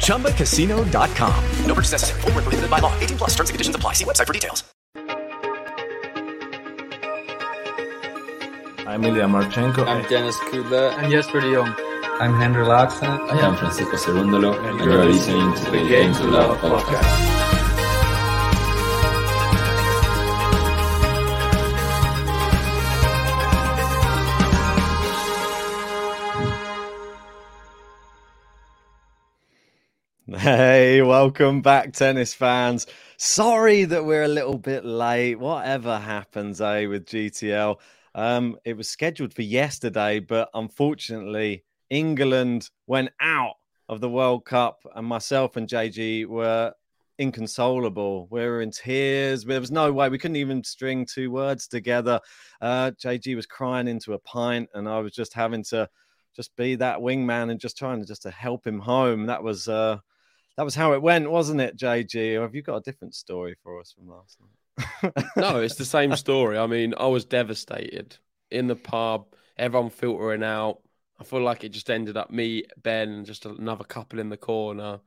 ChumbaCasino.com. No purchase necessary. Void where prohibited by law. 18+. Terms and conditions apply. See website for details. I'm Eliyam Marchenko. I'm Dennis Kudla. I'm Jesper Ljom. I'm Henry Laksan. I am Francisco Serrondolo. And you're listening to The Games of Love Podcast. Hey, welcome back, tennis fans. Sorry that we're a little bit late. Whatever happens, with GTL. It was scheduled for yesterday, but unfortunately, England went out of the World Cup, and myself and JG were inconsolable. We were in tears. There was no way. We couldn't even string two words together. JG was crying into a pint, and I was just having to just be that wingman and just trying to help him home. That was how it went, wasn't it, JG? Or have you got a different story for us from last night? No, it's the same story. I mean, I was devastated in the pub, everyone filtering out. I feel like it just ended up me, Ben, and just another couple in the corner.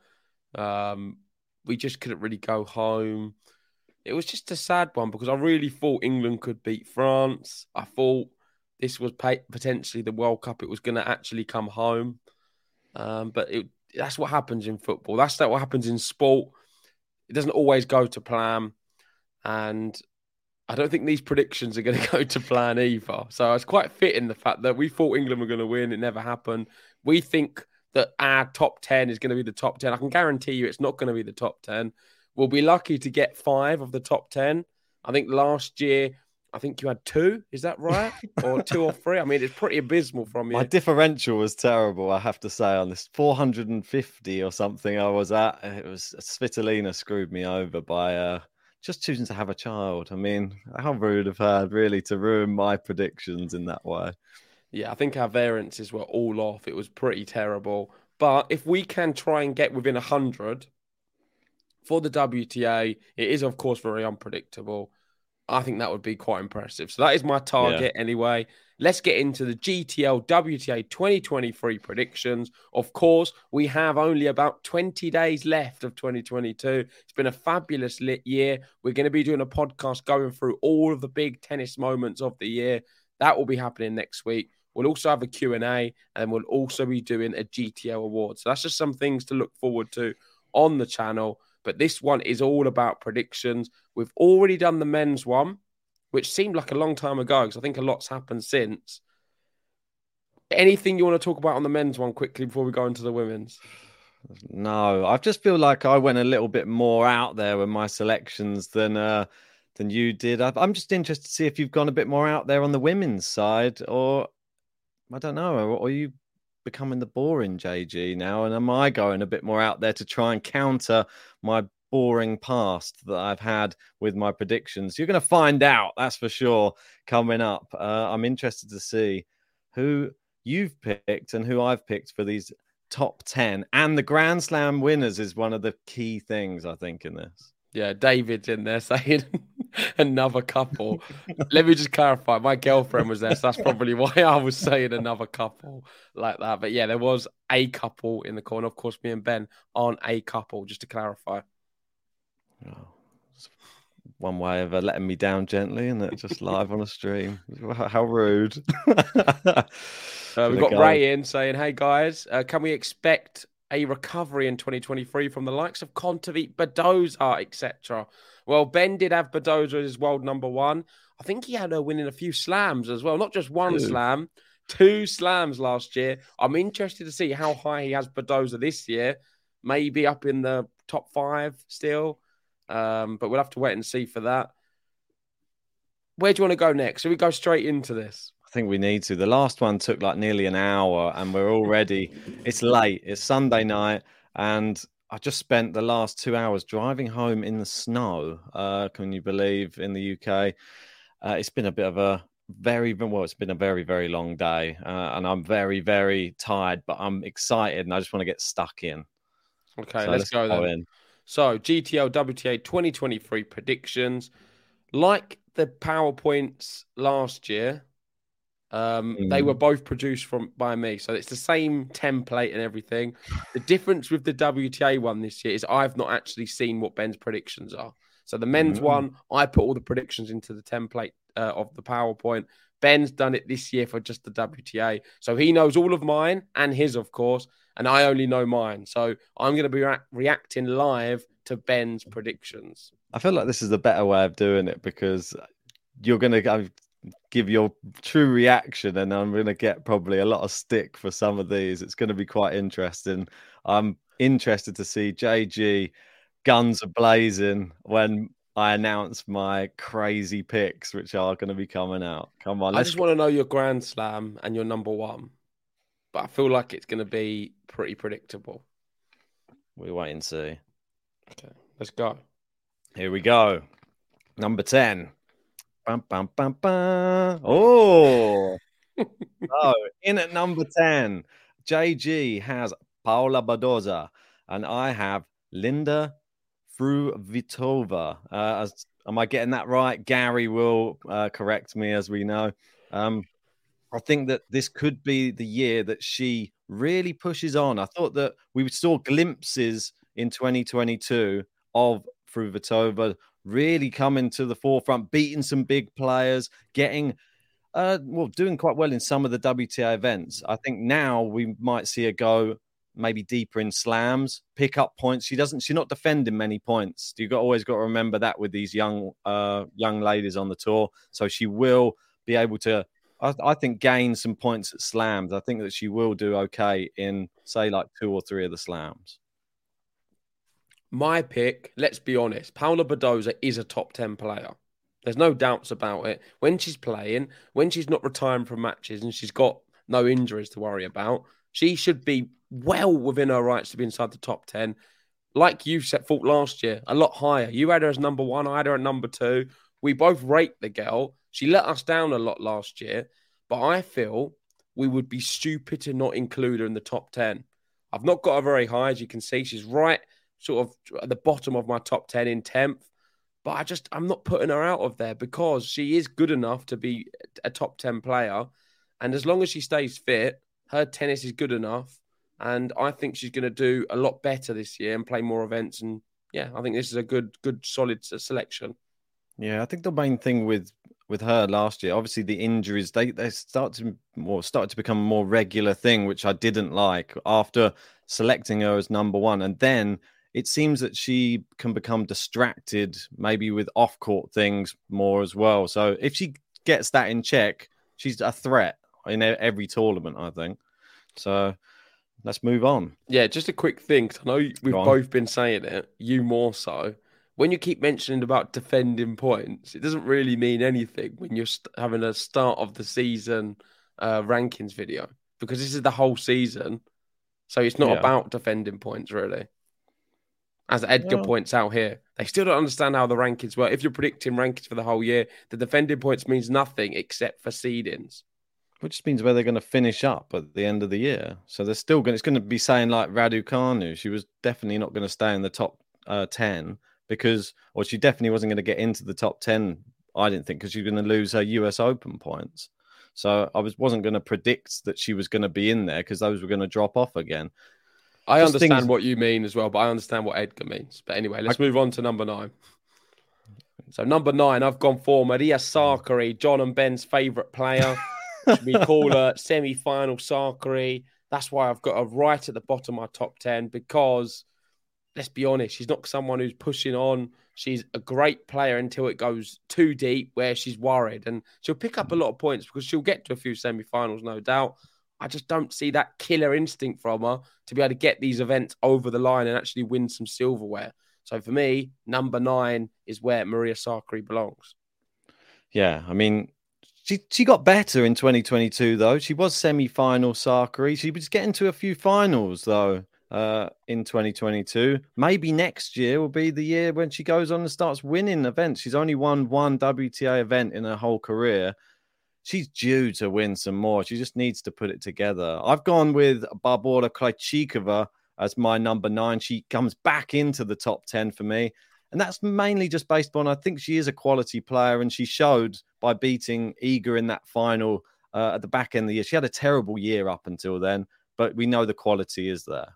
We just couldn't really go home. It was just a sad one because I really thought England could beat France. I thought this was potentially the World Cup. It was going to actually come home. That's what happens in football. That's what happens in sport. It doesn't always go to plan. And I don't think these predictions are going to go to plan either. So it's quite fitting the fact that we thought England were going to win. It never happened. We think that our top 10 is going to be the top 10. I can guarantee you it's not going to be the top 10. We'll be lucky to get 5 of the top 10. I think last year, I think you had 2. Is that right? Or 2 or 3? I mean, it's pretty abysmal from you. My differential was terrible, I have to say, on this 450 or something I was at. It was Svitolina screwed me over by just choosing to have a child. I mean, how rude of her really to ruin my predictions in that way. Yeah, I think our variances were all off. It was pretty terrible. But if we can try and get within 100 for the WTA, it is, of course, very unpredictable. I think that would be quite impressive. So that is my target anyway. Let's get into the GTL WTA 2023 predictions. Of course, we have only about 20 days left of 2022. It's been a fabulous lit year. We're going to be doing a podcast going through all of the big tennis moments of the year. That will be happening next week. We'll also have a Q&A and we'll also be doing a GTL award. So that's just some things to look forward to on the channel. But this one is all about predictions. We've already done the men's one, which seemed like a long time ago because I think a lot's happened since. Anything you want to talk about on the men's one quickly before we go into the women's? No, I just feel like I went a little bit more out there with my selections than you did. I'm just interested to see if you've gone a bit more out there on the women's side, or I don't know, or you becoming the boring JG now, and am I going a bit more out there to try and counter my boring past that I've had with my predictions? You're going to find out, that's for sure, coming up. I'm interested to see who you've picked and who I've picked for these top 10, and the Grand Slam winners is one of the key things, I think, in this. Yeah, David's in there saying another couple. Let me just clarify. My girlfriend was there, so that's probably why I was saying another couple like that. But yeah, there was a couple in the corner. Of course, me and Ben aren't a couple, just to clarify. Oh, one way of letting me down gently, and that just live on a stream. How rude. We've got Ray in saying, hey, guys, can we expect a recovery in 2023 from the likes of Contavit, Badosa, etc.? Well, Ben did have Badosa as his world number one. I think he had her winning a few slams as well. Not just one slam, two slams last year. I'm interested to see how high he has Badosa this year. Maybe up in the top five still. But we'll have to wait and see for that. Where do you want to go next? Should we go straight into this? I think we need to. The last one took like nearly an hour and we're already, it's late, it's Sunday night, and I just spent the last 2 hours driving home in the snow, can you believe, in the UK. It's been a bit of a very long day, and I'm very tired, but I'm excited and I just want to get stuck in. Okay, so let's go then. So GTL WTA 2023 predictions. Like the PowerPoints last year, they were both produced by me, so it's the same template and everything. The difference with the WTA one this year is I've not actually seen what Ben's predictions are. So the men's one, I put all the predictions into the template of the PowerPoint. Ben's done it this year for just the WTA, so he knows all of mine and his, of course, and I only know mine. So I'm going to be reacting live to Ben's predictions. I feel like this is the better way of doing it, because you're going to go give your true reaction, and I'm going to get probably a lot of stick for some of these. It's going to be quite interesting. I'm interested to see JG guns are blazing when I announce my crazy picks, which are going to be coming out. Come on. I just want to know your Grand Slam and your number one, but I feel like it's going to be pretty predictable. We wait and see. Okay, let's go. Here we go. Number 10. Bum, bum, bum, bum. Oh, so in at number 10, JG has Paula Badosa, and I have Linda Fruhvirtová. Am I getting that right? Gary will correct me, as we know. I think that this could be the year that she really pushes on. I thought that we saw glimpses in 2022 of Fruhvirtová really coming to the forefront, beating some big players, getting doing quite well in some of the WTA events. I think now we might see her go maybe deeper in slams, pick up points. She's not defending many points. You've always got to remember that with these young ladies on the tour. So she will be able to, I think, gain some points at slams. I think that she will do okay in, say, like 2 or 3 of the slams. My pick, let's be honest, Paula Badosa is a top 10 player. There's no doubts about it. When she's playing, when she's not retiring from matches and she's got no injuries to worry about, she should be well within her rights to be inside the top 10. Like you set fault last year, a lot higher. You had her as number 1, I had her at number 2. We both rate the girl. She let us down a lot last year, but I feel we would be stupid to not include her in the top 10. I've not got her very high, as you can see. She's right sort of at the bottom of my top 10 in 10th. But I'm not putting her out of there because she is good enough to be a top 10 player. And as long as she stays fit, her tennis is good enough. And I think she's going to do a lot better this year and play more events. And yeah, I think this is a good, solid selection. Yeah, I think the main thing with her last year, obviously the injuries, they started to become a more regular thing, which I didn't like after selecting her as number 1. And then it seems that she can become distracted, maybe with off-court things more as well. So if she gets that in check, she's a threat in every tournament, I think. So let's move on. Yeah, just a quick thing, because I know we've both been saying it, you more so. When you keep mentioning about defending points, it doesn't really mean anything when you're having a start of the season rankings video, because this is the whole season. So it's not about defending points, really. As Edgar points out here, they still don't understand how the rankings work. If you're predicting rankings for the whole year, the defending points means nothing except for seedings. Which means where they're going to finish up at the end of the year. So they're still going to be saying, like Radu Kanu, she was definitely not going to stay in the top 10 because, or she definitely wasn't going to get into the top 10, I didn't think, because she was going to lose her US Open points. So I wasn't going to predict that she was going to be in there because those were going to drop off again. I just understand what you mean as well, but I understand what Edgar means. But anyway, let's move on to number 9. So number 9, I've gone for Maria Sakkari, John and Ben's favourite player. We call her semi-final Sakkari. That's why I've got her right at the bottom of my top 10 because, let's be honest, she's not someone who's pushing on. She's a great player until it goes too deep where she's worried. And she'll pick up a lot of points because she'll get to a few semi-finals, no doubt. I just don't see that killer instinct from her to be able to get these events over the line and actually win some silverware. So for me, number 9 is where Maria Sakkari belongs. Yeah, I mean, she got better in 2022, though. She was semi-final Sakkari. She was getting to a few finals, though, in 2022. Maybe next year will be the year when she goes on and starts winning events. She's only won one WTA event in her whole career. She's due to win some more. She just needs to put it together. I've gone with Barbora Krejčíková as my number 9. She comes back into the top 10 for me. And that's mainly just based on, I think she is a quality player, and she showed by beating Iga in that final at the back end of the year. She had a terrible year up until then, but we know the quality is there.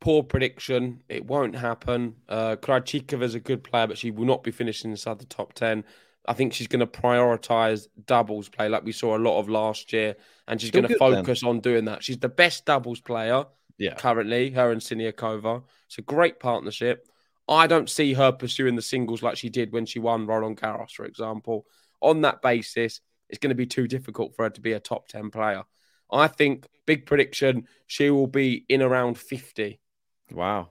Poor prediction. It won't happen. Krejčíková is a good player, but she will not be finishing inside the top 10. I think she's going to prioritise doubles play like we saw a lot of last year, and she's going to focus on doing that. She's the best doubles player currently, her and Siniakova. It's a great partnership. I don't see her pursuing the singles like she did when she won Roland Garros, for example. On that basis, it's going to be too difficult for her to be a top 10 player. I think, big prediction, she will be in around 50. Wow.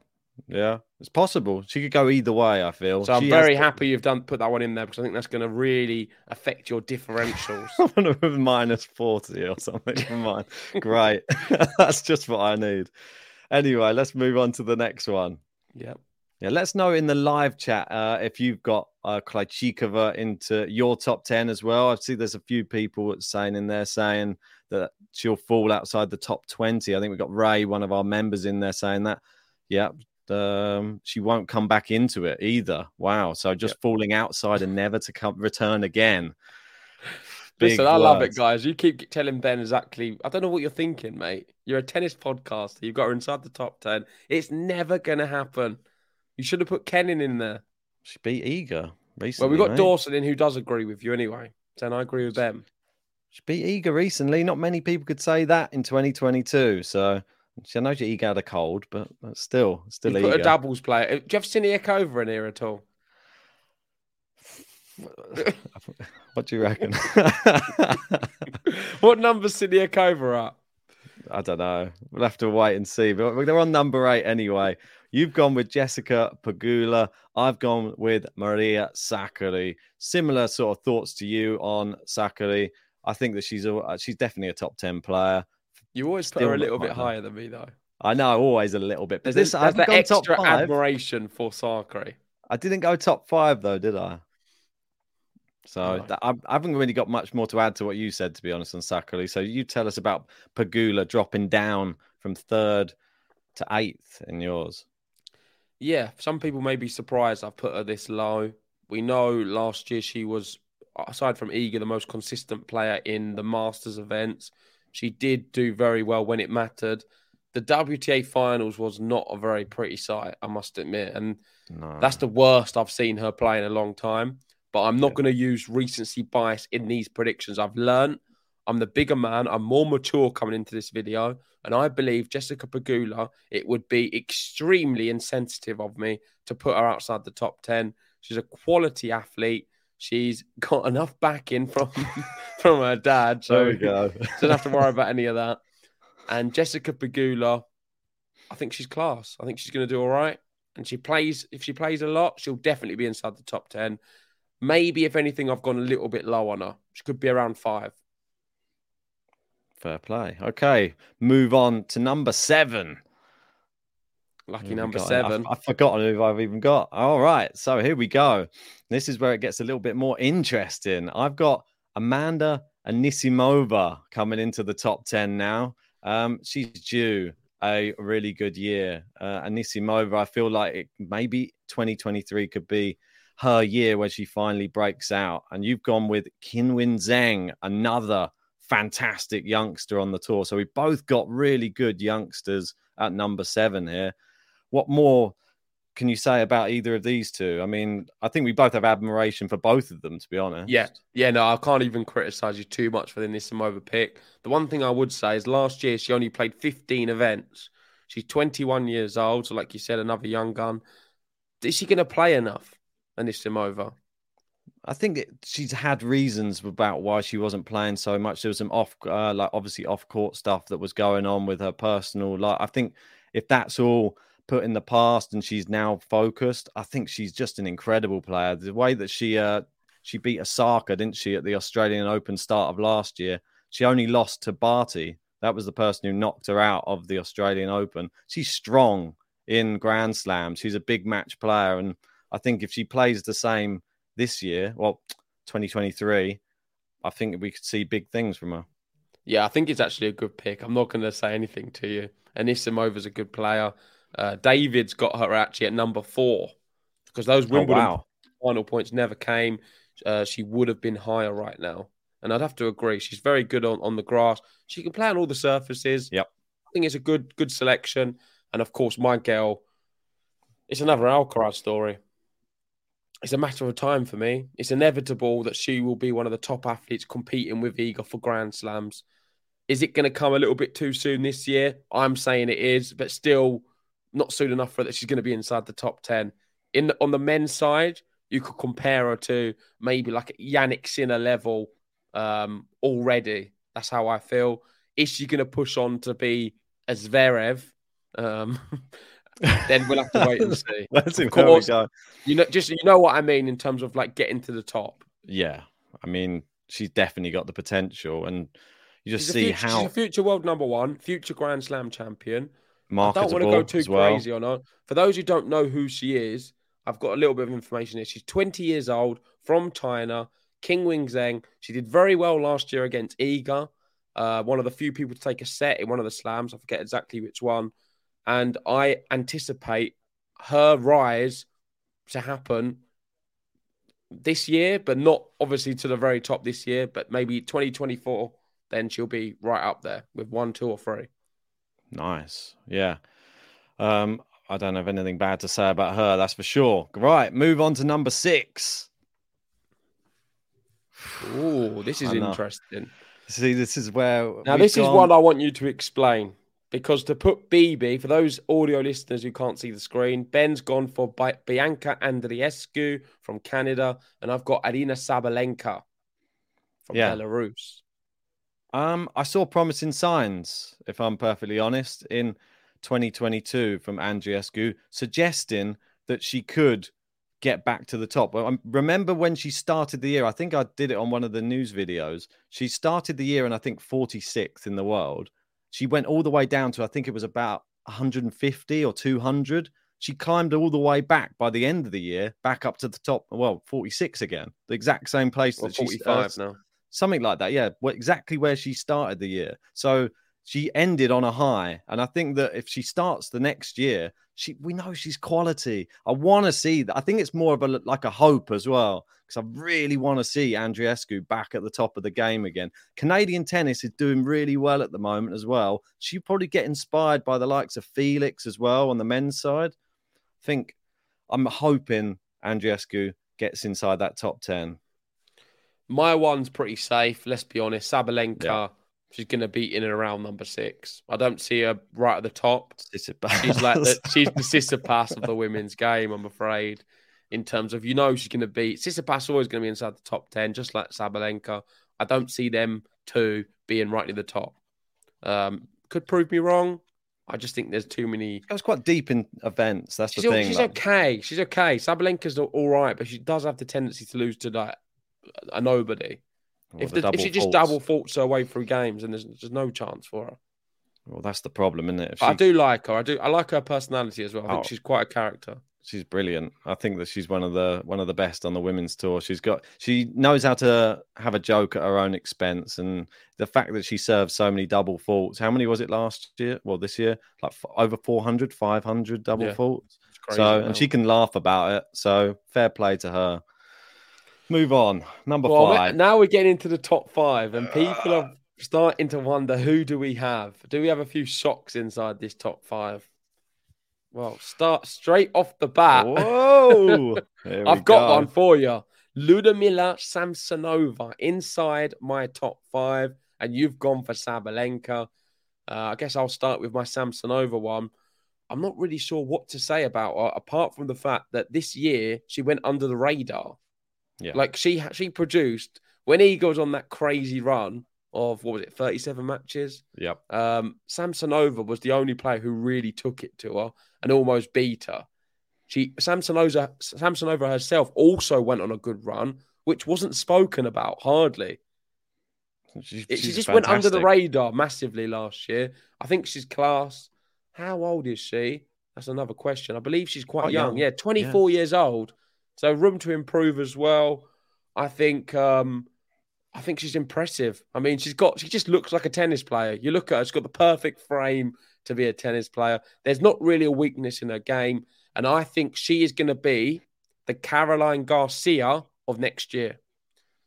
Yeah, it's possible. She could go either way, I feel. So I'm very happy you've put that one in there because I think that's going to really affect your differentials. I'm going to minus 40 or something for mine. Great. That's just what I need. Anyway, let's move on to the next one. Yep. Yeah, let's know in the live chat if you've got Krejčíková into your top 10 as well. I see there's a few people saying in there saying that she'll fall outside the top 20. I think we've got Ray, one of our members, in there saying that. Yeah. She won't come back into it either. Wow. So just falling outside and never to return again. Listen, I love it, guys. You keep telling Ben exactly. I don't know what you're thinking, mate. You're a tennis podcaster. You've got her inside the top 10. It's never going to happen. You should have put Kenin in there. She beat Iga recently. Well, we've got Dawson in who does agree with you anyway. So I agree with them. She beat Iga recently. Not many people could say that in 2022. So I know she got a cold, but still Iga. Put a doubles player. Do you have Siniakova in here at all? What do you reckon? What number's Siniakova at? I don't know. We'll have to wait and see. But they're on number 8 anyway. You've gone with Jessica Pegula. I've gone with Maria Sakkari. Similar sort of thoughts to you on Sakkari. I think that she's definitely a top 10 player. You always put her a little bit higher than me, though. I know, always a little bit. But I've got extra admiration for Sakkari. I didn't go top 5, though, did I? So I haven't really got much more to add to what you said, to be honest, on Sakkari. So you tell us about Pegula dropping down from 3rd to 8th in yours. Yeah, some people may be surprised I've put her this low. We know last year she was, aside from Iga, the most consistent player in the Masters events. She did do very well when it mattered. The WTA finals was not a very pretty sight, I must admit. And that's the worst I've seen her play in a long time. But I'm not going to use recency bias in these predictions. I've learned I'm the bigger man. I'm more mature coming into this video. And I believe Jessica Pegula, it would be extremely insensitive of me to put her outside the top 10. She's a quality athlete. She's got enough backing from her dad, so she doesn't have to worry about any of that. And Jessica Pegula, I think she's class. I think she's going to do all right. And if she plays a lot, she'll definitely be inside the top 10. Maybe, if anything, I've gone a little bit low on her. She could be around 5. Fair play. Okay, move on to number 7. Lucky number 7. I've forgotten who I've even got. All right. So here we go. This is where it gets a little bit more interesting. I've got Amanda Anisimova coming into the top 10 now. She's due a really good year. Anisimova, I feel like it, maybe 2023 could be her year where she finally breaks out. And you've gone with Qinwen Zheng, another fantastic youngster on the tour. So we both got really good youngsters at number 7 here. What more can you say about either of these two? I mean, I think we both have admiration for both of them, to be honest. Yeah, no, I can't even criticise you too much for the Anisimova pick. The one thing I would say is last year she only played 15 events. She's 21 years old, so like you said, another young gun. Is she going to play enough, Anisimova? I think she's had reasons about why she wasn't playing so much. There was some off-court stuff that was going on with her personal life. I think if that's all put in the past and she's now focused, I think she's just an incredible player. The way that she beat Osaka, didn't she, at the Australian Open start of last year? She only lost to Barty. That was the person who knocked her out of the Australian Open. She's strong in Grand Slam. She's a big match player. And I think if she plays the same this year, well, 2023, I think we could see big things from her. Yeah, I think it's actually a good pick. I'm not going to say anything to you. Anisimova's a good player. David's got her actually at number 4 because those Wimbledon final points never came. She would have been higher right now. And I'd have to agree. She's very good on the grass. She can play on all the surfaces. Yep. I think it's a good selection. And of course, my girl, it's another Alcaraz story. It's a matter of time for me. It's inevitable that she will be one of the top athletes competing with Iga for Grand Slams. Is it going to come a little bit too soon this year? I'm saying it is, but still not soon enough for that. She's going to be inside the top 10. On the men's side, you could compare her to maybe like a Jannik Sinner level already. That's how I feel. Is she going to push on to be a Zverev? Then we'll have to wait and see. That's of course, you know what I mean in terms of like getting to the top. Yeah, I mean she's definitely got the potential, and you just see how she's a future world number 1, future Grand Slam champion. Marketable. I don't want to go too crazy on her. For those who don't know who she is, I've got a little bit of information here. She's 20 years old from China. Qinwen Zheng. She did very well last year against Iga, one of the few people to take a set in one of the slams. I forget exactly which one. And I anticipate her rise to happen this year, but not obviously to the very top this year, but maybe 2024, then she'll be right up there with 1, 2, or 3. Nice. Yeah. I don't have anything bad to say about her, that's for sure. Right, move on to number 6. Ooh, this is interesting. See, this is where... Now, this is one I want you to explain. Because to put BB, for those audio listeners who can't see the screen, Ben's gone for Bianca Andreescu from Canada, and I've got Aryna Sabalenka from Belarus. I saw promising signs, if I'm perfectly honest, in 2022 from Andreescu, suggesting that she could get back to the top. I remember when she started the year, I think I did it on one of the news videos, she started the year in, I think, 46th in the world. She went all the way down to, I think it was about 150 or 200. She climbed all the way back by the end of the year, back up to the top, 46 again. The exact same place that she started. Now. Something like that, yeah. Exactly where she started the year. So she ended on a high. And I think that if she starts the next year, we know she's quality. I want to see that. I think it's more of a hope as well, because I really want to see Andreescu back at the top of the game again. Canadian tennis is doing really well at the moment as well. She'll probably get inspired by the likes of Felix as well on the men's side. I'm hoping Andreescu gets inside that top 10. My one's pretty safe, let's be honest. Sabalenka. Yeah. She's going to be in and around number 6. I don't see her right at the top. She's the Tsitsipas of the women's game, I'm afraid, in terms of, she's going to be... Tsitsipas always going to be inside the top 10, just like Sabalenka. I don't see them two being right near the top. Could prove me wrong. I just think there's too many... That was quite deep in events. That's the thing. She's okay. Sabalenka's all right, but she does have the tendency to lose to a nobody. If she just double faults her way through games, and there's no chance for her. Well, that's the problem, isn't it? I do like her. I like her personality as well. I think she's quite a character. She's brilliant. I think that she's one of the best on the women's tour. She knows how to have a joke at her own expense, and the fact that she serves so many double faults. How many was it last year? Well, this year, like over 400, 500 double faults. It's crazy, and she can laugh about it. So fair play to her. Move on. Number five. Now we're getting into the top five, and people are starting to wonder, who do we have? Do we have a few shocks inside this top five? Well, start straight off the bat. Whoa! I've got one for you. Ludmila Samsonova inside my top five, and you've gone for Sabalenka. I guess I'll start with my Samsonova one. I'm not really sure what to say about her, apart from the fact that this year she went under the radar. Yeah, like she produced when Iga was on that crazy run of, what was it, 37 matches? Yep. Samsonova was the only player who really took it to her and almost beat her. Samsonova herself also went on a good run, which wasn't spoken about hardly. She just went under the radar massively last year. I think she's class. How old is she? That's another question. I believe she's quite young. Yeah, 24 years old. So room to improve as well. I think she's impressive. I mean, she just looks like a tennis player. You look at her, she's got the perfect frame to be a tennis player. There's not really a weakness in her game. And I think she is going to be the Caroline Garcia of next year.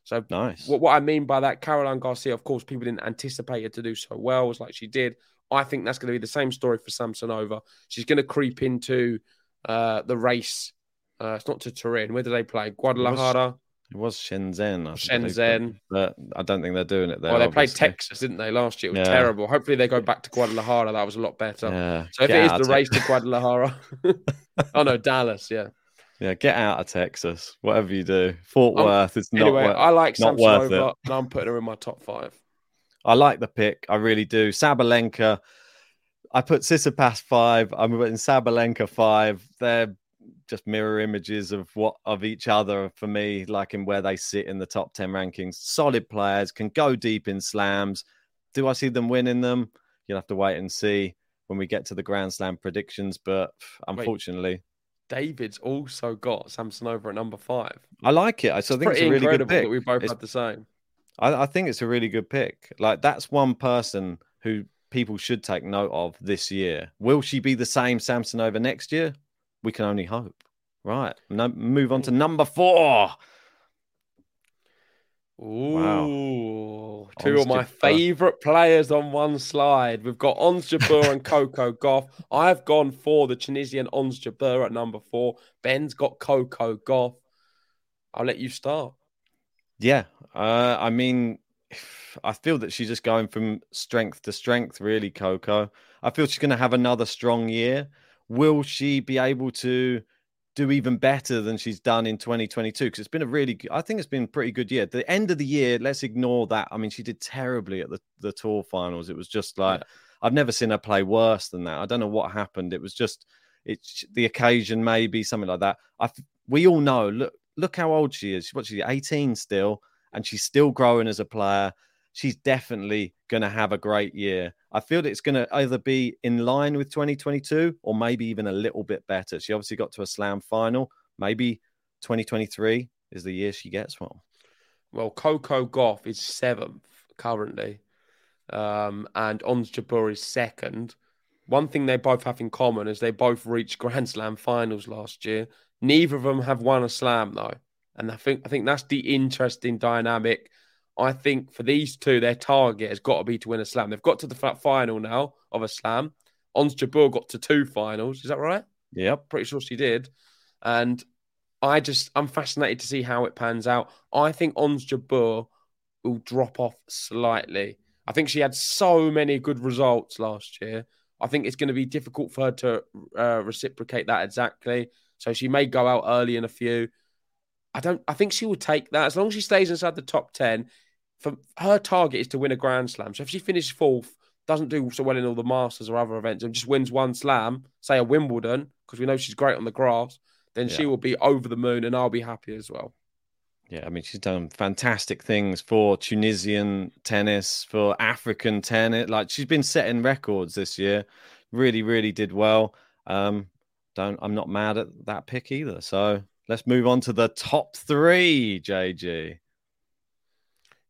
So nice. What I mean by that, Caroline Garcia, of course, people didn't anticipate her to do so well as like she did. I think that's going to be the same story for Samsonova. She's going to creep into the race. It's not to Turin. Where do they play? Guadalajara? It was Shenzhen. But I don't think they're doing it there. Well, they played Texas, didn't they, last year? It was terrible. Hopefully they go back to Guadalajara. That was a lot better. Yeah. So if it is the race to Guadalajara. Oh, no, Dallas, yeah. Yeah, get out of Texas. Whatever you do. Fort Worth is not worth it. Anyway, I like Samsonova, and I'm putting her in my top five. I like the pick. I really do. Sabalenka. I put Tsitsipas five. I'm putting Sabalenka five. They're just mirror images of each other for me, like in where they sit in the top 10 rankings. Solid players, can go deep in slams. Do I see them winning them? You'll have to wait and see when we get to the Grand Slam predictions, but unfortunately... Wait, David's also got Samsonova at number five. I like it. I think it's a really good pick. That we both had the same. I think it's a really good pick. Like, that's one person who people should take note of this year. Will she be the same Samsonova next year? We can only hope. Right. Now move on to number four. Ooh, wow. Two of my favourite players on one slide. We've got Ons Jabeur and Coco Gauff. I've gone for the Tunisian Ons Jabeur at number four. Ben's got Coco Gauff. I'll let you start. Yeah. I mean, I feel that she's just going from strength to strength, really, Coco. I feel she's going to have another strong year. Will she be able to do even better than she's done in 2022? Because it's been a pretty good year. At the end of the year, let's ignore that. I mean, she did terribly at the tour finals. It was just like, I've never seen her play worse than that. I don't know what happened. It was just the occasion, maybe something like that. We all know, look how old she is. She's 18 still, and she's still growing as a player. She's definitely going to have a great year. I feel that it's going to either be in line with 2022 or maybe even a little bit better. She obviously got to a slam final. Maybe 2023 is the year she gets one. Well, Coco Gauff is seventh currently. And Ons Jabeur is second. One thing they both have in common is they both reached Grand Slam finals last year. Neither of them have won a slam, though. And I think that's the interesting dynamic. I think for these two, their target has got to be to win a slam. They've got to the final now of a slam. Ons Jabeur got to two finals. Is that right? Yeah. Pretty sure she did. And I'm fascinated to see how it pans out. I think Ons Jabeur will drop off slightly. I think she had so many good results last year. I think it's going to be difficult for her to reciprocate that exactly. So she may go out early in a few. I think she will take that. As long as she stays inside the top 10, for her target is to win a Grand Slam. So if she finishes fourth, doesn't do so well in all the Masters or other events, and just wins one Slam, say a Wimbledon, because we know she's great on the grass, then she will be over the moon, and I'll be happy as well. Yeah, I mean, she's done fantastic things for Tunisian tennis, for African tennis. Like, she's been setting records this year. Really, really did well. I'm not mad at that pick either. So let's move on to the top three, JG.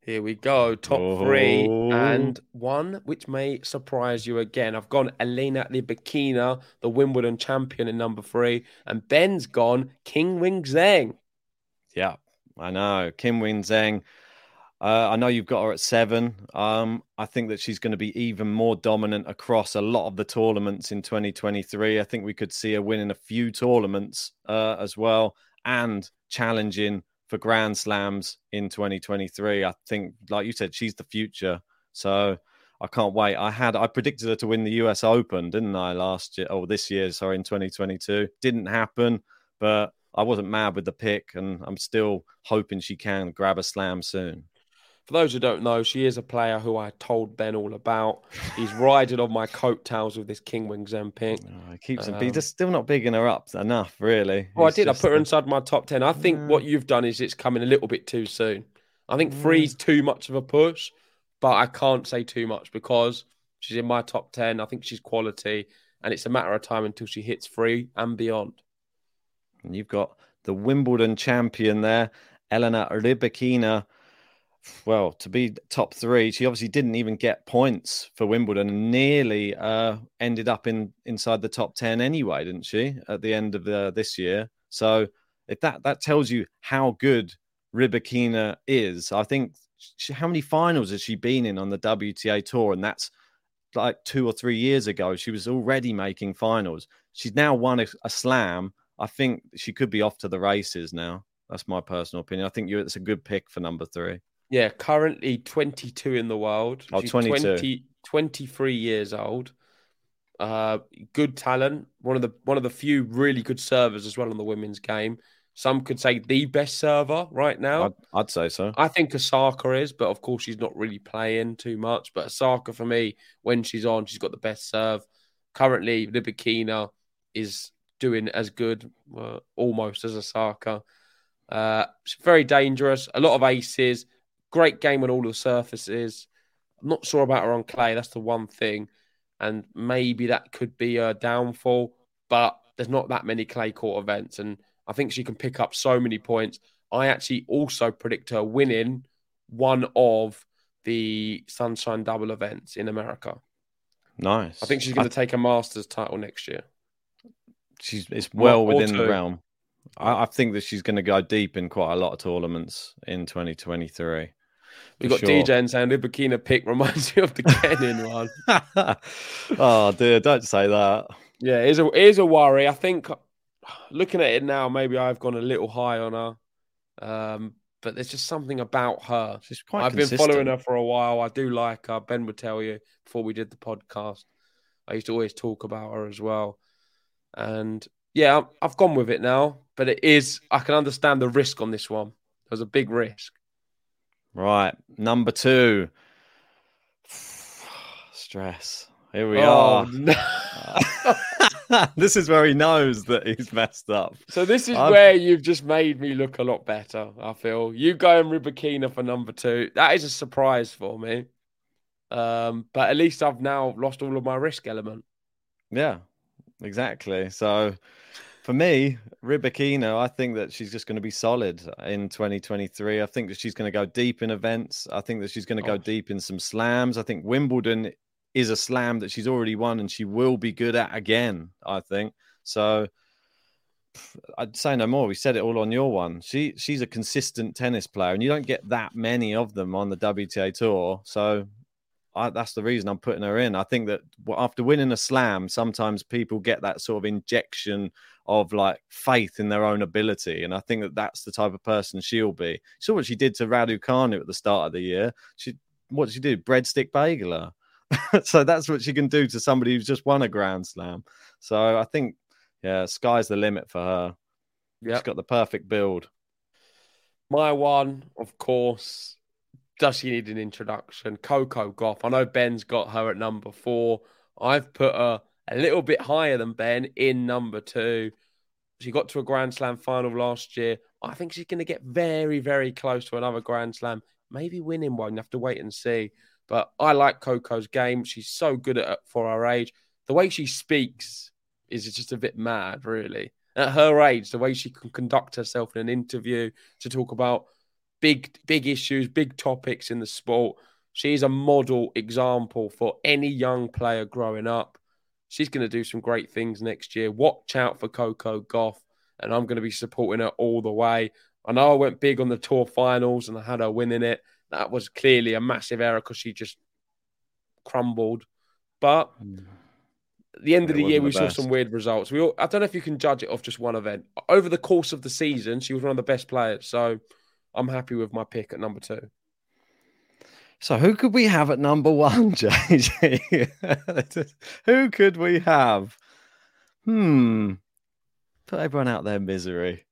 Here we go. Top three and one, which may surprise you again. I've gone Elena Rybakina, the Wimbledon champion, in number three. And Ben's gone Qinwen Zheng. Yeah, I know. Qinwen Zheng. I know you've got her at 7. I think that she's going to be even more dominant across a lot of the tournaments in 2023. I think we could see her winning a few tournaments as well, and challenging for Grand Slams in 2023. I think, like you said, she's the future. So I can't wait. I predicted her to win the US Open, didn't I, this year, in 2022. Didn't happen, but I wasn't mad with the pick, and I'm still hoping she can grab a slam soon. For those who don't know, she is a player who I told Ben all about. He's riding on my coattails with this Qinwen Zheng pick. Oh, he keeps him. He's just still not bigging her up enough, really. Oh, I put her inside my top 10. I think what you've done is it's coming a little bit too soon. I think 3's too much of a push, but I can't say too much because she's in my top 10. I think she's quality, and it's a matter of time until she hits 3 and beyond. And you've got the Wimbledon champion there, Elena Rybakina. Well, to be top 3, she obviously didn't even get points for Wimbledon, and nearly ended up inside the top 10 anyway, didn't she, at the end of this year? So if that tells you how good Rybakina is. I think, how many finals has she been in on the WTA tour? And that's like 2 or 3 years ago. She was already making finals. She's now won a slam. I think she could be off to the races now. That's my personal opinion. I think it's a good pick for number 3. Yeah, currently 22 in the world. Oh, she's 23 years old. Good talent. One of the few really good servers as well in the women's game. Some could say the best server right now. I'd say so. I think Osaka is, but of course she's not really playing too much. But Osaka, for me, when she's on, she's got the best serve. Currently, Rybakina is doing as good, almost, as Osaka. She's very dangerous. A lot of aces. Great game on all the surfaces. I'm not sure about her on clay. That's the one thing. And maybe that could be a downfall, but there's not that many clay court events. And I think she can pick up so many points. I actually also predict her winning one of the Sunshine Double events in America. Nice. I think she's going to take a Masters title next year. It's well within the realm. I think that she's going to go deep in quite a lot of tournaments in 2023. We've got DJ and saying Rybakina pick reminds you of the Kenin one. Oh, dear, don't say that. Yeah, it is a worry. I think, looking at it now, maybe I've gone a little high on her. But there's just something about her. She's quite consistent. I've been following her for a while. I do like her. Ben would tell you before we did the podcast. I used to always talk about her as well. And yeah, I've gone with it now, but I can understand the risk on this one. There's a big risk. Right. Number 2. Stress. Here we are. No. This is where he knows that he's messed up. So this is where you've just made me look a lot better, I feel. You going Rybakina for number 2. That is a surprise for me. But at least I've now lost all of my risk element. Yeah. Exactly. So for me, Rybakina, I think that she's just going to be solid in 2023. I think that she's going to go deep in events. I think that she's going to go deep in some slams. I think Wimbledon is a slam that she's already won and she will be good at again, I think. So I'd say no more. We said it all on your one. She's a consistent tennis player, and you don't get that many of them on the WTA tour. So that's the reason I'm putting her in. I think that after winning a slam, sometimes people get that sort of injection of like faith in their own ability. And I think that that's the type of person she'll be. You saw what she did to Raducanu at the start of the year. What did she do? Breadstick bageler. So that's what she can do to somebody who's just won a Grand Slam. So I think, yeah, sky's the limit for her. Yep. She's got the perfect build. My one, of course. Does she need an introduction? Coco Gauff. I know Ben's got her at number 4. I've put her a little bit higher than Ben in number 2. She got to a Grand Slam final last year. I think she's going to get very, very close to another Grand Slam. Maybe winning one. You have to wait and see. But I like Coco's game. She's so good at it for her age. The way she speaks is just a bit mad, really. At her age, the way she can conduct herself in an interview to talk about big issues, big topics in the sport. She's a model example for any young player growing up. She's going to do some great things next year. Watch out for Coco Gauff, and I'm going to be supporting her all the way. I know I went big on the tour finals and I had her winning it. That was clearly a massive error because she just crumbled. But at the end of the year, we saw some weird results. I don't know if you can judge it off just one event. Over the course of the season, she was one of the best players. So I'm happy with my pick at number 2. So who could we have at number 1, JJ? Who could we have? Put everyone out their misery.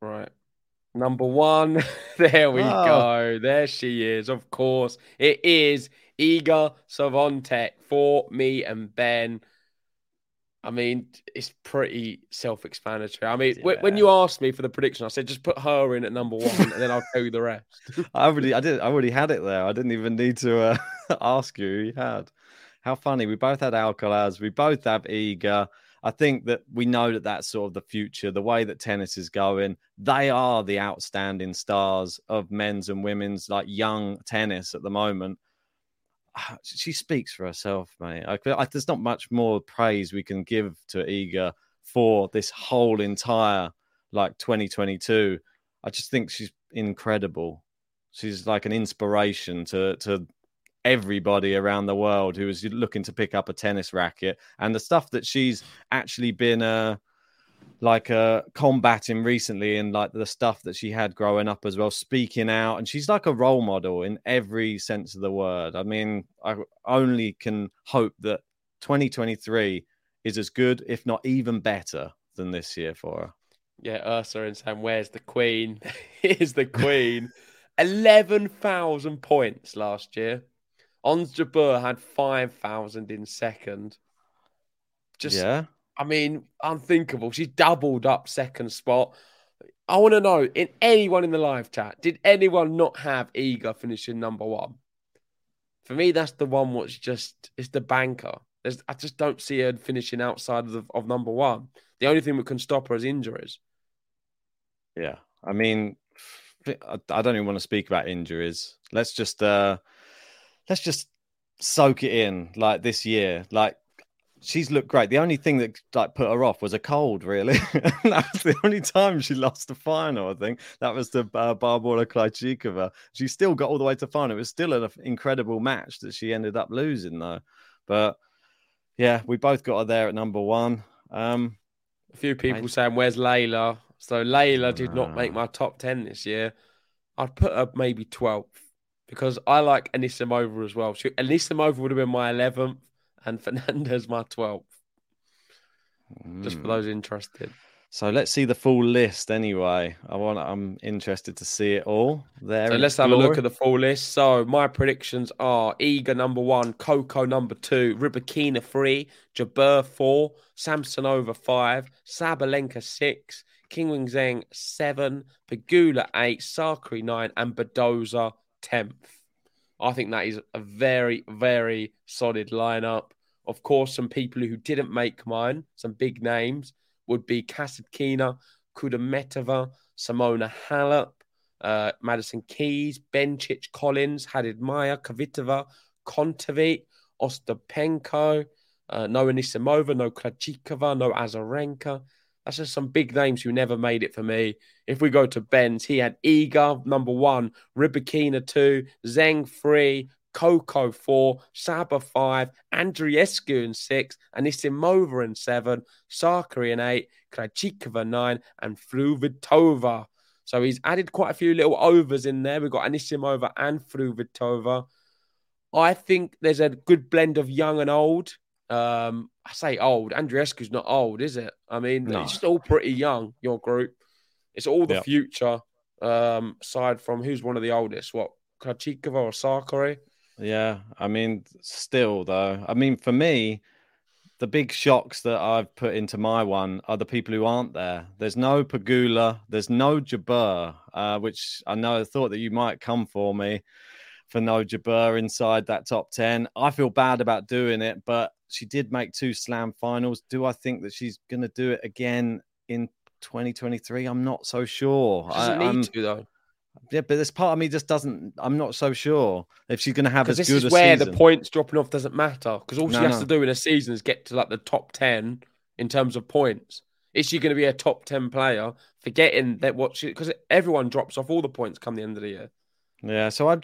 Right. Number 1. There we go. There she is. Of course, it is Iga Świątek for me and Ben. I mean, it's pretty self-explanatory. I mean, when you asked me for the prediction, I said just put her in at number 1, and then I'll tell you the rest. I already had it there. I didn't even need to ask you who you had. How funny! We both had Alcaraz. We both have Iga. I think that we know that that's sort of the future. The way that tennis is going, they are the outstanding stars of men's and women's like young tennis at the moment. She speaks for herself, mate. There's not much more praise we can give to Iga for this whole entire 2022. I just think she's incredible. She's like an inspiration to everybody around the world who is looking to pick up a tennis racket, and the stuff that she's actually been combating recently, and the stuff that she had growing up as well, speaking out. And she's like a role model in every sense of the word. I mean, I only can hope that 2023 is as good, if not even better, than this year for her. Yeah, Ursula and Sam, where's the queen? Here's the queen. 11,000 points last year. Ons Jabeur had 5,000 in second. I mean, unthinkable. She's doubled up second spot. I want to know, in anyone in the live chat, did anyone not have Iga finishing number 1? For me, that's the one that's just, it's the banker. I just don't see her finishing outside of number 1. The only thing that can stop her is injuries. Yeah. I mean, I don't even want to speak about injuries. Let's just soak it in this year. She's looked great. The only thing that put her off was a cold, really. That was the only time she lost the final, I think. That was to Barbora Krejčíková. She still got all the way to final. It was still an incredible match that she ended up losing, though. But, yeah, we both got her there at number 1. A few people saying, where's Layla? So Layla did not make my top 10 this year. I'd put her maybe 12th because I like Anisimova as well. Anisimova would have been my 11th. And Fernandez, my 12th. Just for those interested. So let's see the full list anyway. I'm interested to see it all. So let's have a look at the full list. So my predictions are Iga number 1, Coco number 2, Rybakina 3, Jabeur 4, Samsonova 5, Sabalenka 6, Qinwen Zheng 7, Pegula 8, Sakkari 9, and Badosa 10th. I think that is a very, very solid lineup. Of course, some people who didn't make mine, some big names, would be Kasatkina, Kudermetova, Simona Halep, Madison Keys, Bencic, Collins, Haddad Maia, Kvitova, Kontaveet, Ostapenko, no Anisimova, no Krejcikova, no Azarenka. That's just some big names who never made it for me. If we go to Ben's, he had Iga, number 1, Rybakina 2, Zheng 3, Coco 4, Saba 5, Andreescu in 6, Anisimova in 7, Sakkari in 8, Krejcikova 9, and Fruhvirtová. So he's added quite a few little overs in there. We've got Anisimova and Fruhvirtová. I think there's a good blend of young and old. I say old. Andreescu's not old, is it? I mean, no. It's just all pretty young, your group. It's all the future, aside from who's one of the oldest, what, Krejcikova or Sakkari? Yeah, I mean, still, though. I mean, for me, the big shocks that I've put into my one are the people who aren't there. There's no Pegula. There's no Jabeur, which I thought that you might come for me for no Jabeur inside that top 10. I feel bad about doing it, but She did make two slam finals. Do I think that she's going to do it again in 2023? I'm not so sure. She doesn't need to, though. Yeah, but this part of me just doesn't. I'm not so sure if she's going to have as good a season. This is where the points dropping off doesn't matter, because all she has to do in a season is get to like the top 10 in terms of points. Is she going to be a top 10 player? Forgetting that what she, because everyone drops off all the points come the end of the year. Yeah, so I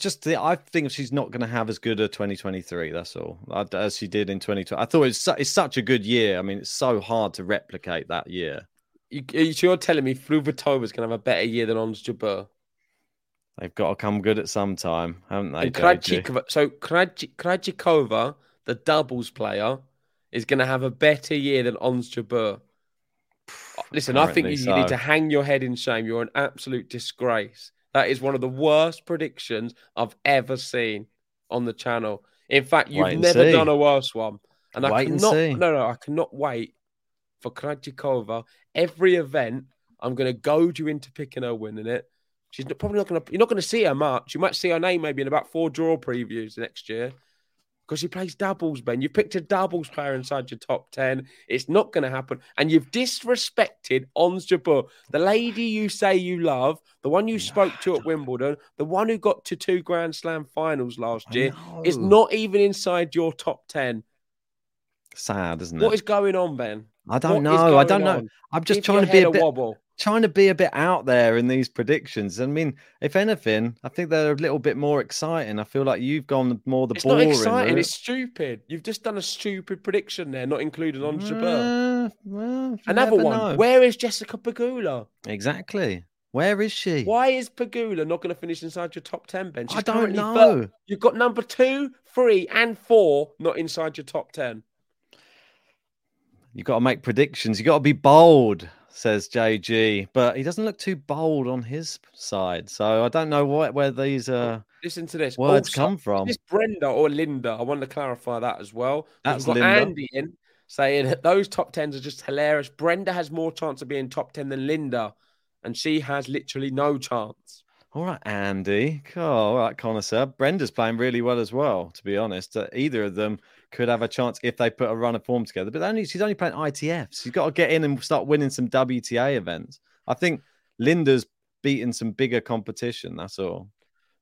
think she's not going to have as good a 2023. That's all, as she did in 2020. I thought it's such a good year. I mean, it's so hard to replicate that year. You're telling me Fruhvirtová is going to have a better year than Ons Jabeur? They've got to come good at some time, haven't they? And Krejčíková, the doubles player, is going to have a better year than Ons Jabeur. Listen, apparently I think you need to hang your head in shame. You're an absolute disgrace. That is one of the worst predictions I've ever seen on the channel. In fact, you've never done a worse one. And I cannot wait for Krejčíková. Every event, I'm going to goad you into picking her winning it. She's probably not going to. You're not going to see her much. You might see her name maybe in about 4 draw previews next year, because she plays doubles, Ben. You picked a doubles player inside your top 10. It's not going to happen. And you've disrespected Ons Jabeur, the lady you say you love, the one you spoke to at Wimbledon, the one who got to 2 Grand Slam finals last year, is not even inside your top 10. Sad, isn't it? What is going on, Ben? I don't know. I'm just trying to be a bit out there in these predictions. I mean, if anything, I think they're a little bit more exciting. I feel like you've gone more the boring. It's not exciting. It's stupid. You've just done a stupid prediction there, not including Ons Jabeur. Well, another one. Know. Where is Jessica Pegula? Exactly. Where is she? Why is Pegula not going to finish inside your top 10, Ben? I don't know. You've got number 2, 3, and 4 not inside your top 10. You've got to make predictions. You've got to be bold, says JG, but he doesn't look too bold on his side. So I don't know where these listen to this words also come from. Is this Brenda or Linda? I want to clarify that as well. That's we've got Linda. Andy in saying that those top 10s are just hilarious. Brenda has more chance of being top 10 than Linda, and she has literally no chance. All right, Andy. Cool. All right, connoisseur. Brenda's playing really well as well, to be honest. Either of them could have a chance if they put a run of form together. But she's only playing ITFs. She's got to get in and start winning some WTA events. I think Linda's beaten some bigger competition, that's all.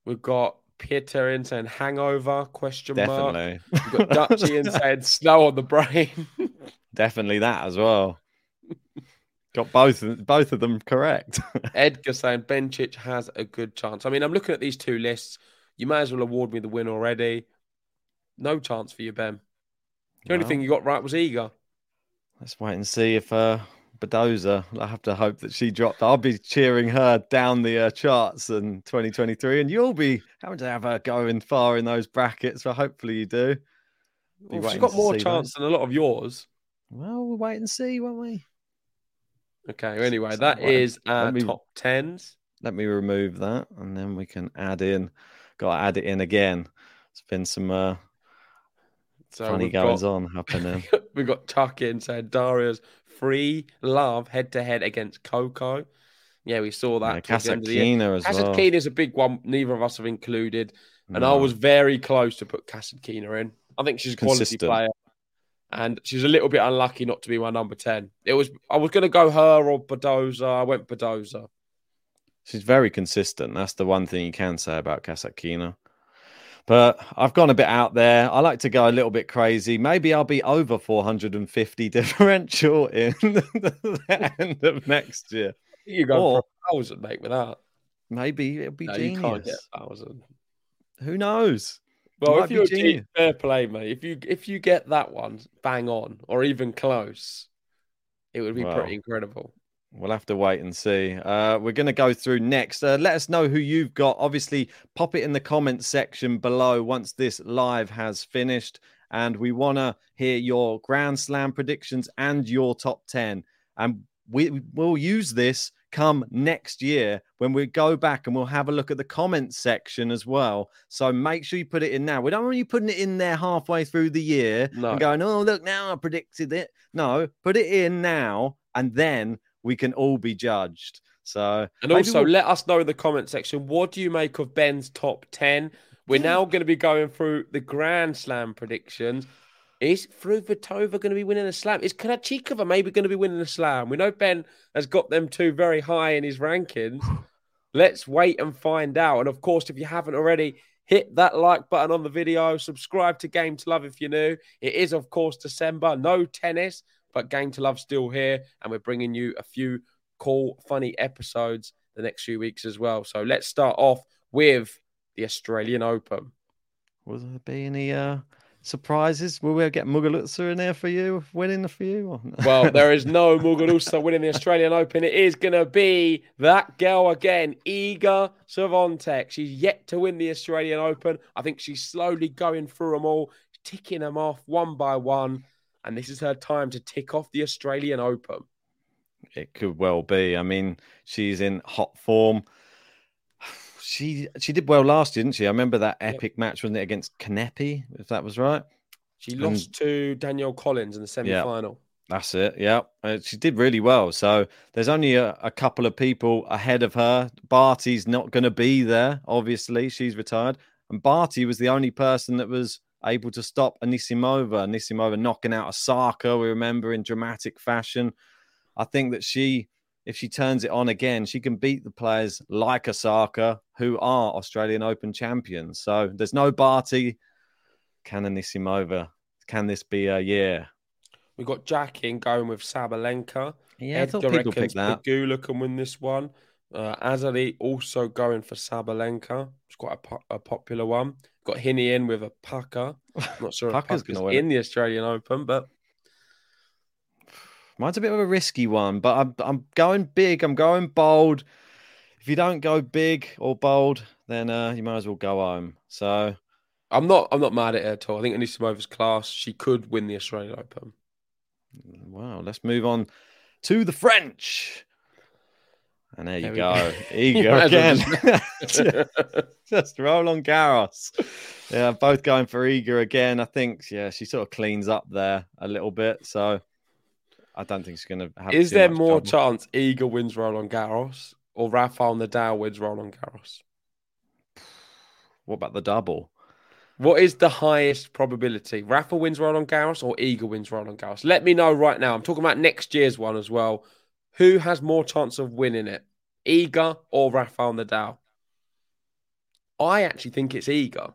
We've got Peter in saying hangover, question mark. Definitely. We've got Dutchie in saying snow on the brain. Definitely that as well. Got both of them correct. Edgar saying Bencic has a good chance. I mean, I'm looking at these 2 lists. You may as well award me the win already. No chance for you, Ben. The only thing you got right was Iga. Let's wait and see if Badosa, I have to hope that she dropped. I'll be cheering her down the charts in 2023, and you'll be having to have her going far in those brackets, but hopefully you do. Well, she's got more chance than a lot of yours. Well, we'll wait and see, won't we? Okay, anyway, that is our top 10s. Let me remove that, and then we can add in. Got to add it in again. It's been some... funny goings on happening. We've got Chuck in saying Daria's free love head-to-head against Coco. Yeah, we saw that. Yeah, Kasatkina as well. Kasatkina's a big one neither of us have included. And I was very close to put Kasatkina in. I think she's a quality player. And she's a little bit unlucky not to be my number 10. I was going to go her or Badosa. I went Badosa. She's very consistent. That's the one thing you can say about Kasatkina. But I've gone a bit out there. I like to go a little bit crazy. Maybe I'll be over 450 differential in the end of next year. You go for 1,000, mate, with that. Maybe it'll be genius. You can't get 1,000. Who knows? Well, if you're genius, fair play, mate. If you get that one bang on or even close, it would be pretty incredible. We'll have to wait and see. We're going to go through next. Let us know who you've got. Obviously, pop it in the comments section below once this live has finished. And we want to hear your Grand Slam predictions and your top 10. And we will use this come next year when we go back, and we'll have a look at the comments section as well. So make sure you put it in now. We don't want you putting it in there halfway through the year and going, oh, look, now I predicted it. No, put it in now, and then we can all be judged. Let us know in the comment section, what do you make of Ben's top 10? We're now going to be going through the Grand Slam predictions. Is Fruhvirtová going to be winning a slam? Is Krejčíková maybe going to be winning a slam? We know Ben has got them two very high in his rankings. Let's wait and find out. And of course, if you haven't already, hit that like button on the video. Subscribe to Game to Love if you're new. It is, of course, December. No tennis, but Game to Love's still here. And we're bringing you a few cool, funny episodes the next few weeks as well. So let's start off with the Australian Open. Will there be any surprises? Will we get Muguruza in there for you, winning for you? Well, there is no Muguruza winning the Australian Open. It is going to be that girl again, Iga Świątek. She's yet to win the Australian Open. I think she's slowly going through them all, ticking them off one by one. And this is her time to tick off the Australian Open. It could well be. I mean, she's in hot form. She did well last, didn't she? I remember that epic match, wasn't it, against Kanepi, if that was right? She lost to Danielle Collins in the semi-final. Yeah, that's it, yeah. She did really well. So there's only a couple of people ahead of her. Barty's not going to be there, obviously. She's retired. And Barty was the only person that was able to stop Anisimova. Anisimova knocking out Osaka, we remember, in dramatic fashion. I think that she... if she turns it on again, she can beat the players like Osaka, who are Australian Open champions. So there's no Barty. Can Anisimova? Can this be a year? We've got Jackin going with Sabalenka. Yeah, I thought people picked that. Pegula can win this one. Azali also going for Sabalenka. It's quite a popular one. Got Hinnie in with a Paka. I'm not sure if Paka's in the Australian Open, but... mine's a bit of a risky one, but I'm going big. I'm going bold. If you don't go big or bold, then you might as well go home. So I'm not mad at her at all. I think Anisimova's class. She could win the Australian Open. Wow. Let's move on to the French. And there you go. Iga again. just roll on Garros. Yeah, both going for Iga again. I think, yeah, she sort of cleans up there a little bit. So I don't think she's going to have. Is there more chance Iga wins Roland Garros or Rafael Nadal wins Roland Garros? What about the double? What is the highest probability? Rafa wins Roland Garros or Iga wins Roland Garros? Let me know right now. I'm talking about next year's one as well. Who has more chance of winning it? Iga or Rafael Nadal? I actually think it's Iga.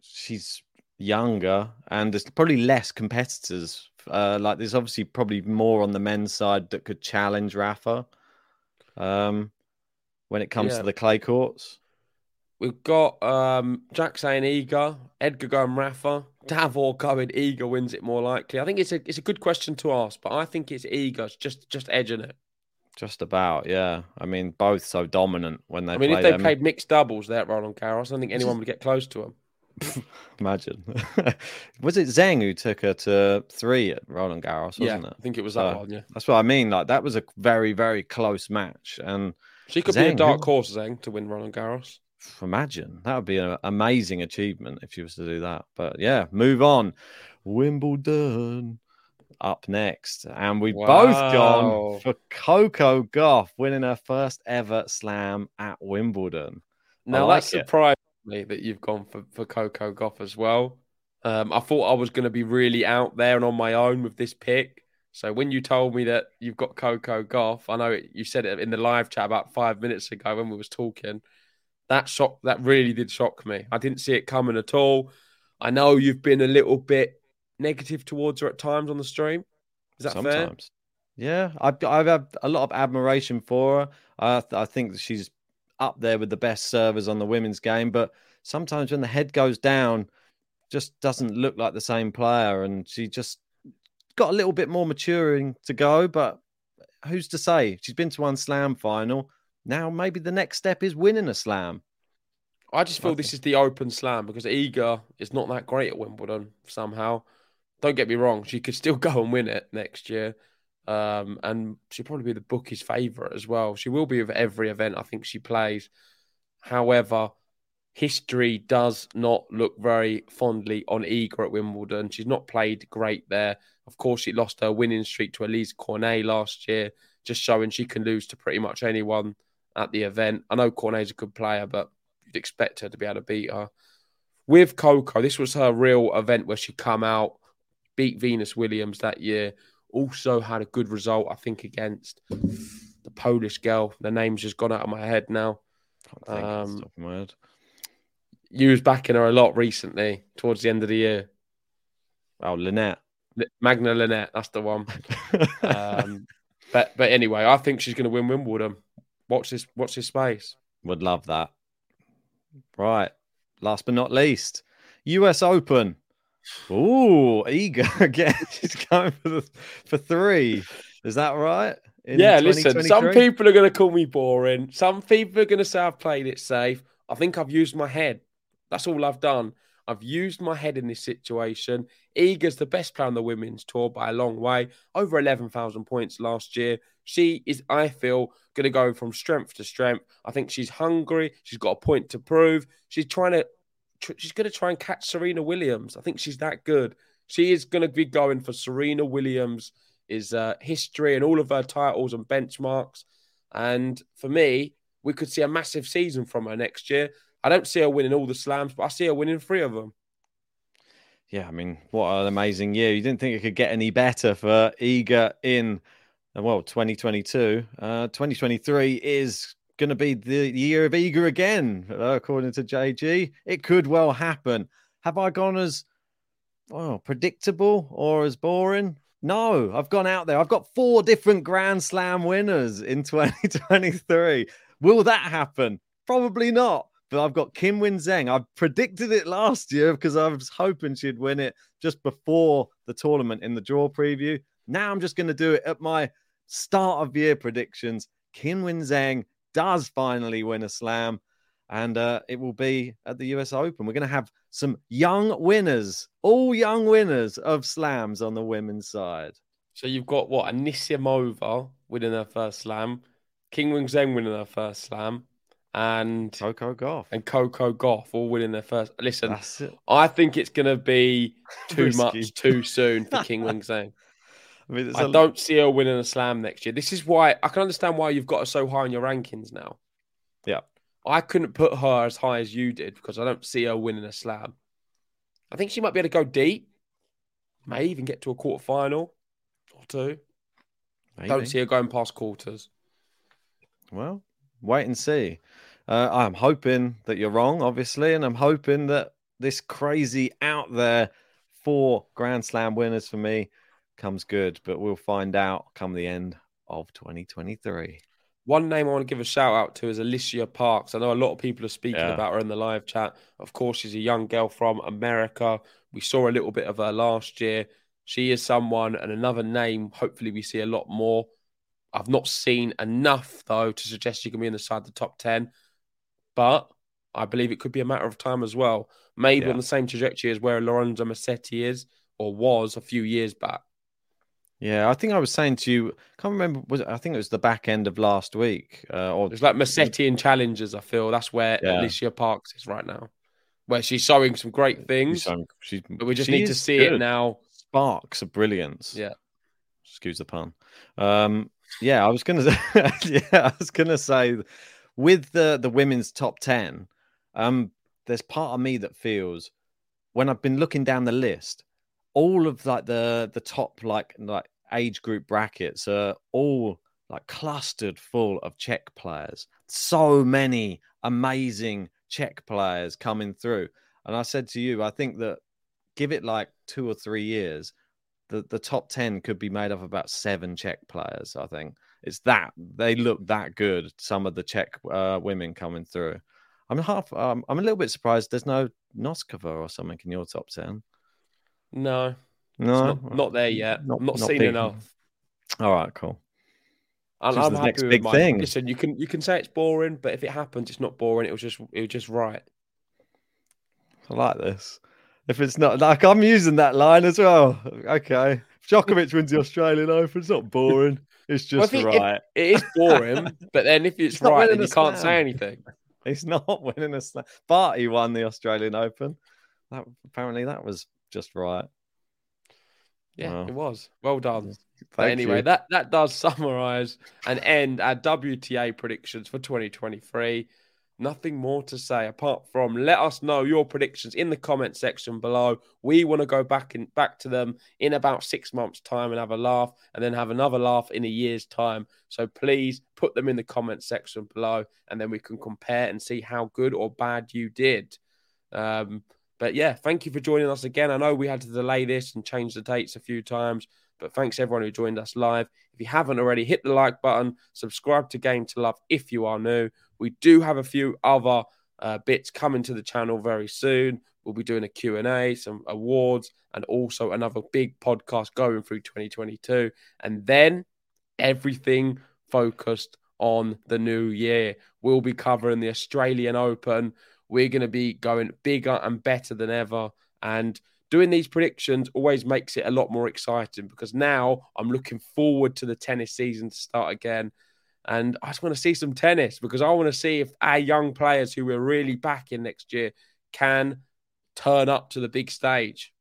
She's younger and there's probably less competitors. Like there's obviously probably more on the men's side that could challenge Rafa when it comes to the clay courts. We've got Jack saying Iga, Edgar going Rafa, Davor going Iga wins it more likely. I think it's a good question to ask, but I think it's Iga just edging it. Just about, yeah. I mean, both so dominant when they play them. I mean, if they played mixed doubles there at Roland Garros, I don't think anyone would get close to them. Imagine. Was it Zheng who took her to 3 at Roland Garros, wasn't it? I think it was that one, yeah. That's what I mean. Like, that was a very, very close match. And she could be a dark horse, Zheng, to win Roland Garros. Imagine. That would be an amazing achievement if she was to do that. But, yeah, move on. Wimbledon up next. And we've both gone for Coco Gauff winning her first ever slam at Wimbledon. Now, that's surprising that you've gone for Coco Gauff as well. I thought I was going to be really out there and on my own with this pick. So when you told me that you've got Coco Gauff, I know you said it in the live chat about 5 minutes ago when we was talking. That really did shock me. I didn't see it coming at all. I know you've been a little bit negative towards her at times on the stream. Is that fair? Sometimes. Yeah, I've had a lot of admiration for her. I think that she's up there with the best servers on the women's game, but sometimes when the head goes down, just doesn't look like the same player, and she just got a little bit more maturing to go, but who's to say? She's been to one slam final. Now maybe the next step is winning a slam. I just feel this is the open slam because Iga is not that great at Wimbledon somehow. Don't get me wrong. She could still go and win it next year. And she'll probably be the bookies' favourite as well. She will be with every event I think she plays. However, history does not look very fondly on Iga at Wimbledon. She's not played great there. Of course, she lost her winning streak to Elise Cornet last year, just showing she can lose to pretty much anyone at the event. I know Cornet's a good player, but you'd expect her to be able to beat her. With Coco, this was her real event where she come out beat Venus Williams that year. Also had a good result, I think, against the Polish girl. The name's just gone out of my head now. I think it's the top of my head. You was backing her a lot recently, towards the end of the year. Oh, Lynette. Magna Lynette, that's the one. But anyway, I think she's going to win Wimbledon. Watch this space. Would love that. Right. Last but not least, US Open. Ooh, Iga again. She's going for three. Is that right? Yeah, listen, some people are going to call me boring. Some people are going to say I've played it safe. I think I've used my head. That's all I've done. I've used my head in this situation. Iga's the best player on the women's tour by a long way. Over 11,000 points last year. She is, I feel, going to go from strength to strength. I think she's hungry. She's got a point to prove. She's going to try and catch Serena Williams. I think she's that good. She is going to be going for Serena Williams' history and all of her titles and benchmarks. And for me, we could see a massive season from her next year. I don't see her winning all the slams, but I see her winning 3 of them. Yeah, I mean, what an amazing year. You didn't think it could get any better for Iga in, well, 2022. 2023 is going to be the year of Iga again, according to JG. It could well happen. Have I gone as predictable or as boring? No, I've gone out there. I've got 4 different Grand Slam winners in 2023. Will that happen? Probably not. But I've got Kim Win-Zheng. I predicted it last year because I was hoping she'd win it just before the tournament in the draw preview. Now I'm just going to do it at my start of year predictions. Kim Win-Zheng does finally win a slam, and it will be at the US Open. We're going to have some young winners, all young winners of slams on the women's side. So you've got what? Anisimova winning her first slam, Kim Win-Zheng winning her first slam, and Coco Gauff all winning their first. Listen, I think it's going to be too much too soon for King Wing Zhang. I don't see her winning a slam next year. This is why I can understand why you've got her so high in your rankings now. Yeah. I couldn't put her as high as you did because I don't see her winning a slam. I think she might be able to go deep. May even get to a quarterfinal or 2. Maybe. Don't see her going past quarters. Well, wait and see. I'm hoping that you're wrong, obviously, and I'm hoping that this crazy out there 4 Grand Slam winners for me comes good, but we'll find out come the end of 2023. One name I want to give a shout out to is Alicia Parks. I know a lot of people are speaking about her in the live chat. Of course, she's a young girl from America. We saw a little bit of her last year. She is someone and another name. Hopefully we see a lot more. I've not seen enough, though, to suggest she can be inside the top 10. But I believe it could be a matter of time as well. Maybe on the same trajectory as where Lorenzo Musetti is or was a few years back. Yeah, I think I was saying to you, I can't remember, I think it was the back end of last week. It's like Musetti and Challengers, I feel. That's where Alicia Parks is right now, where she's showing some great things. But we just need to see it now. Sparks of brilliance. Yeah. Excuse the pun. Yeah, I was gonna say, with the women's top 10, there's part of me that feels when I've been looking down the list, all of like the top like age group brackets are all like clustered full of Czech players. So many amazing Czech players coming through, and I said to you, I think that give it like 2 or 3 years. The top 10 could be made up of about 7 Czech players, I think. It's that. They look that good, some of the Czech women coming through. I'm a little bit surprised there's no Noskova or something in your top 10. No. Not there yet. Not seen enough. All right, cool. I'm happy next with big thing. Listen, you can say it's boring, but if it happens, it's not boring. It was just right. I like this. If it's not, like, I'm using that line as well. Okay. Djokovic wins the Australian Open. It's not boring. It's just right. It is boring, but then if it's right, then you can't say anything. He's not winning a slam. Barty won the Australian Open. Apparently, that was just right. Yeah, It was. Well done. But anyway, that does summarise and end our WTA predictions for 2023. nothing more to say apart from let us know your predictions in the comment section below. We want to go back to them in about 6 months' time and have a laugh, and then have another laugh in a year's time. So please put them in the comment section below, and then we can compare and see how good or bad you did. But yeah, thank you for joining us again. I know we had to delay this and change the dates a few times, but thanks everyone who joined us live. If you haven't already, hit the like button, subscribe to Game to Love if you are new. We do have a few other bits coming to the channel very soon. We'll be doing a Q&A, some awards, and also another big podcast going through 2022. And then everything focused on the new year. We'll be covering the Australian Open. We're going to be going bigger and better than ever. And doing these predictions always makes it a lot more exciting, because now I'm looking forward to the tennis season to start again. And I just want to see some tennis, because I want to see if our young players who we're really backing next year can turn up to the big stage.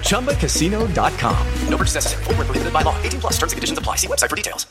ChumbaCasino.com. No purchase necessary. Void where prohibited by law. 18 plus terms and conditions apply. See website for details.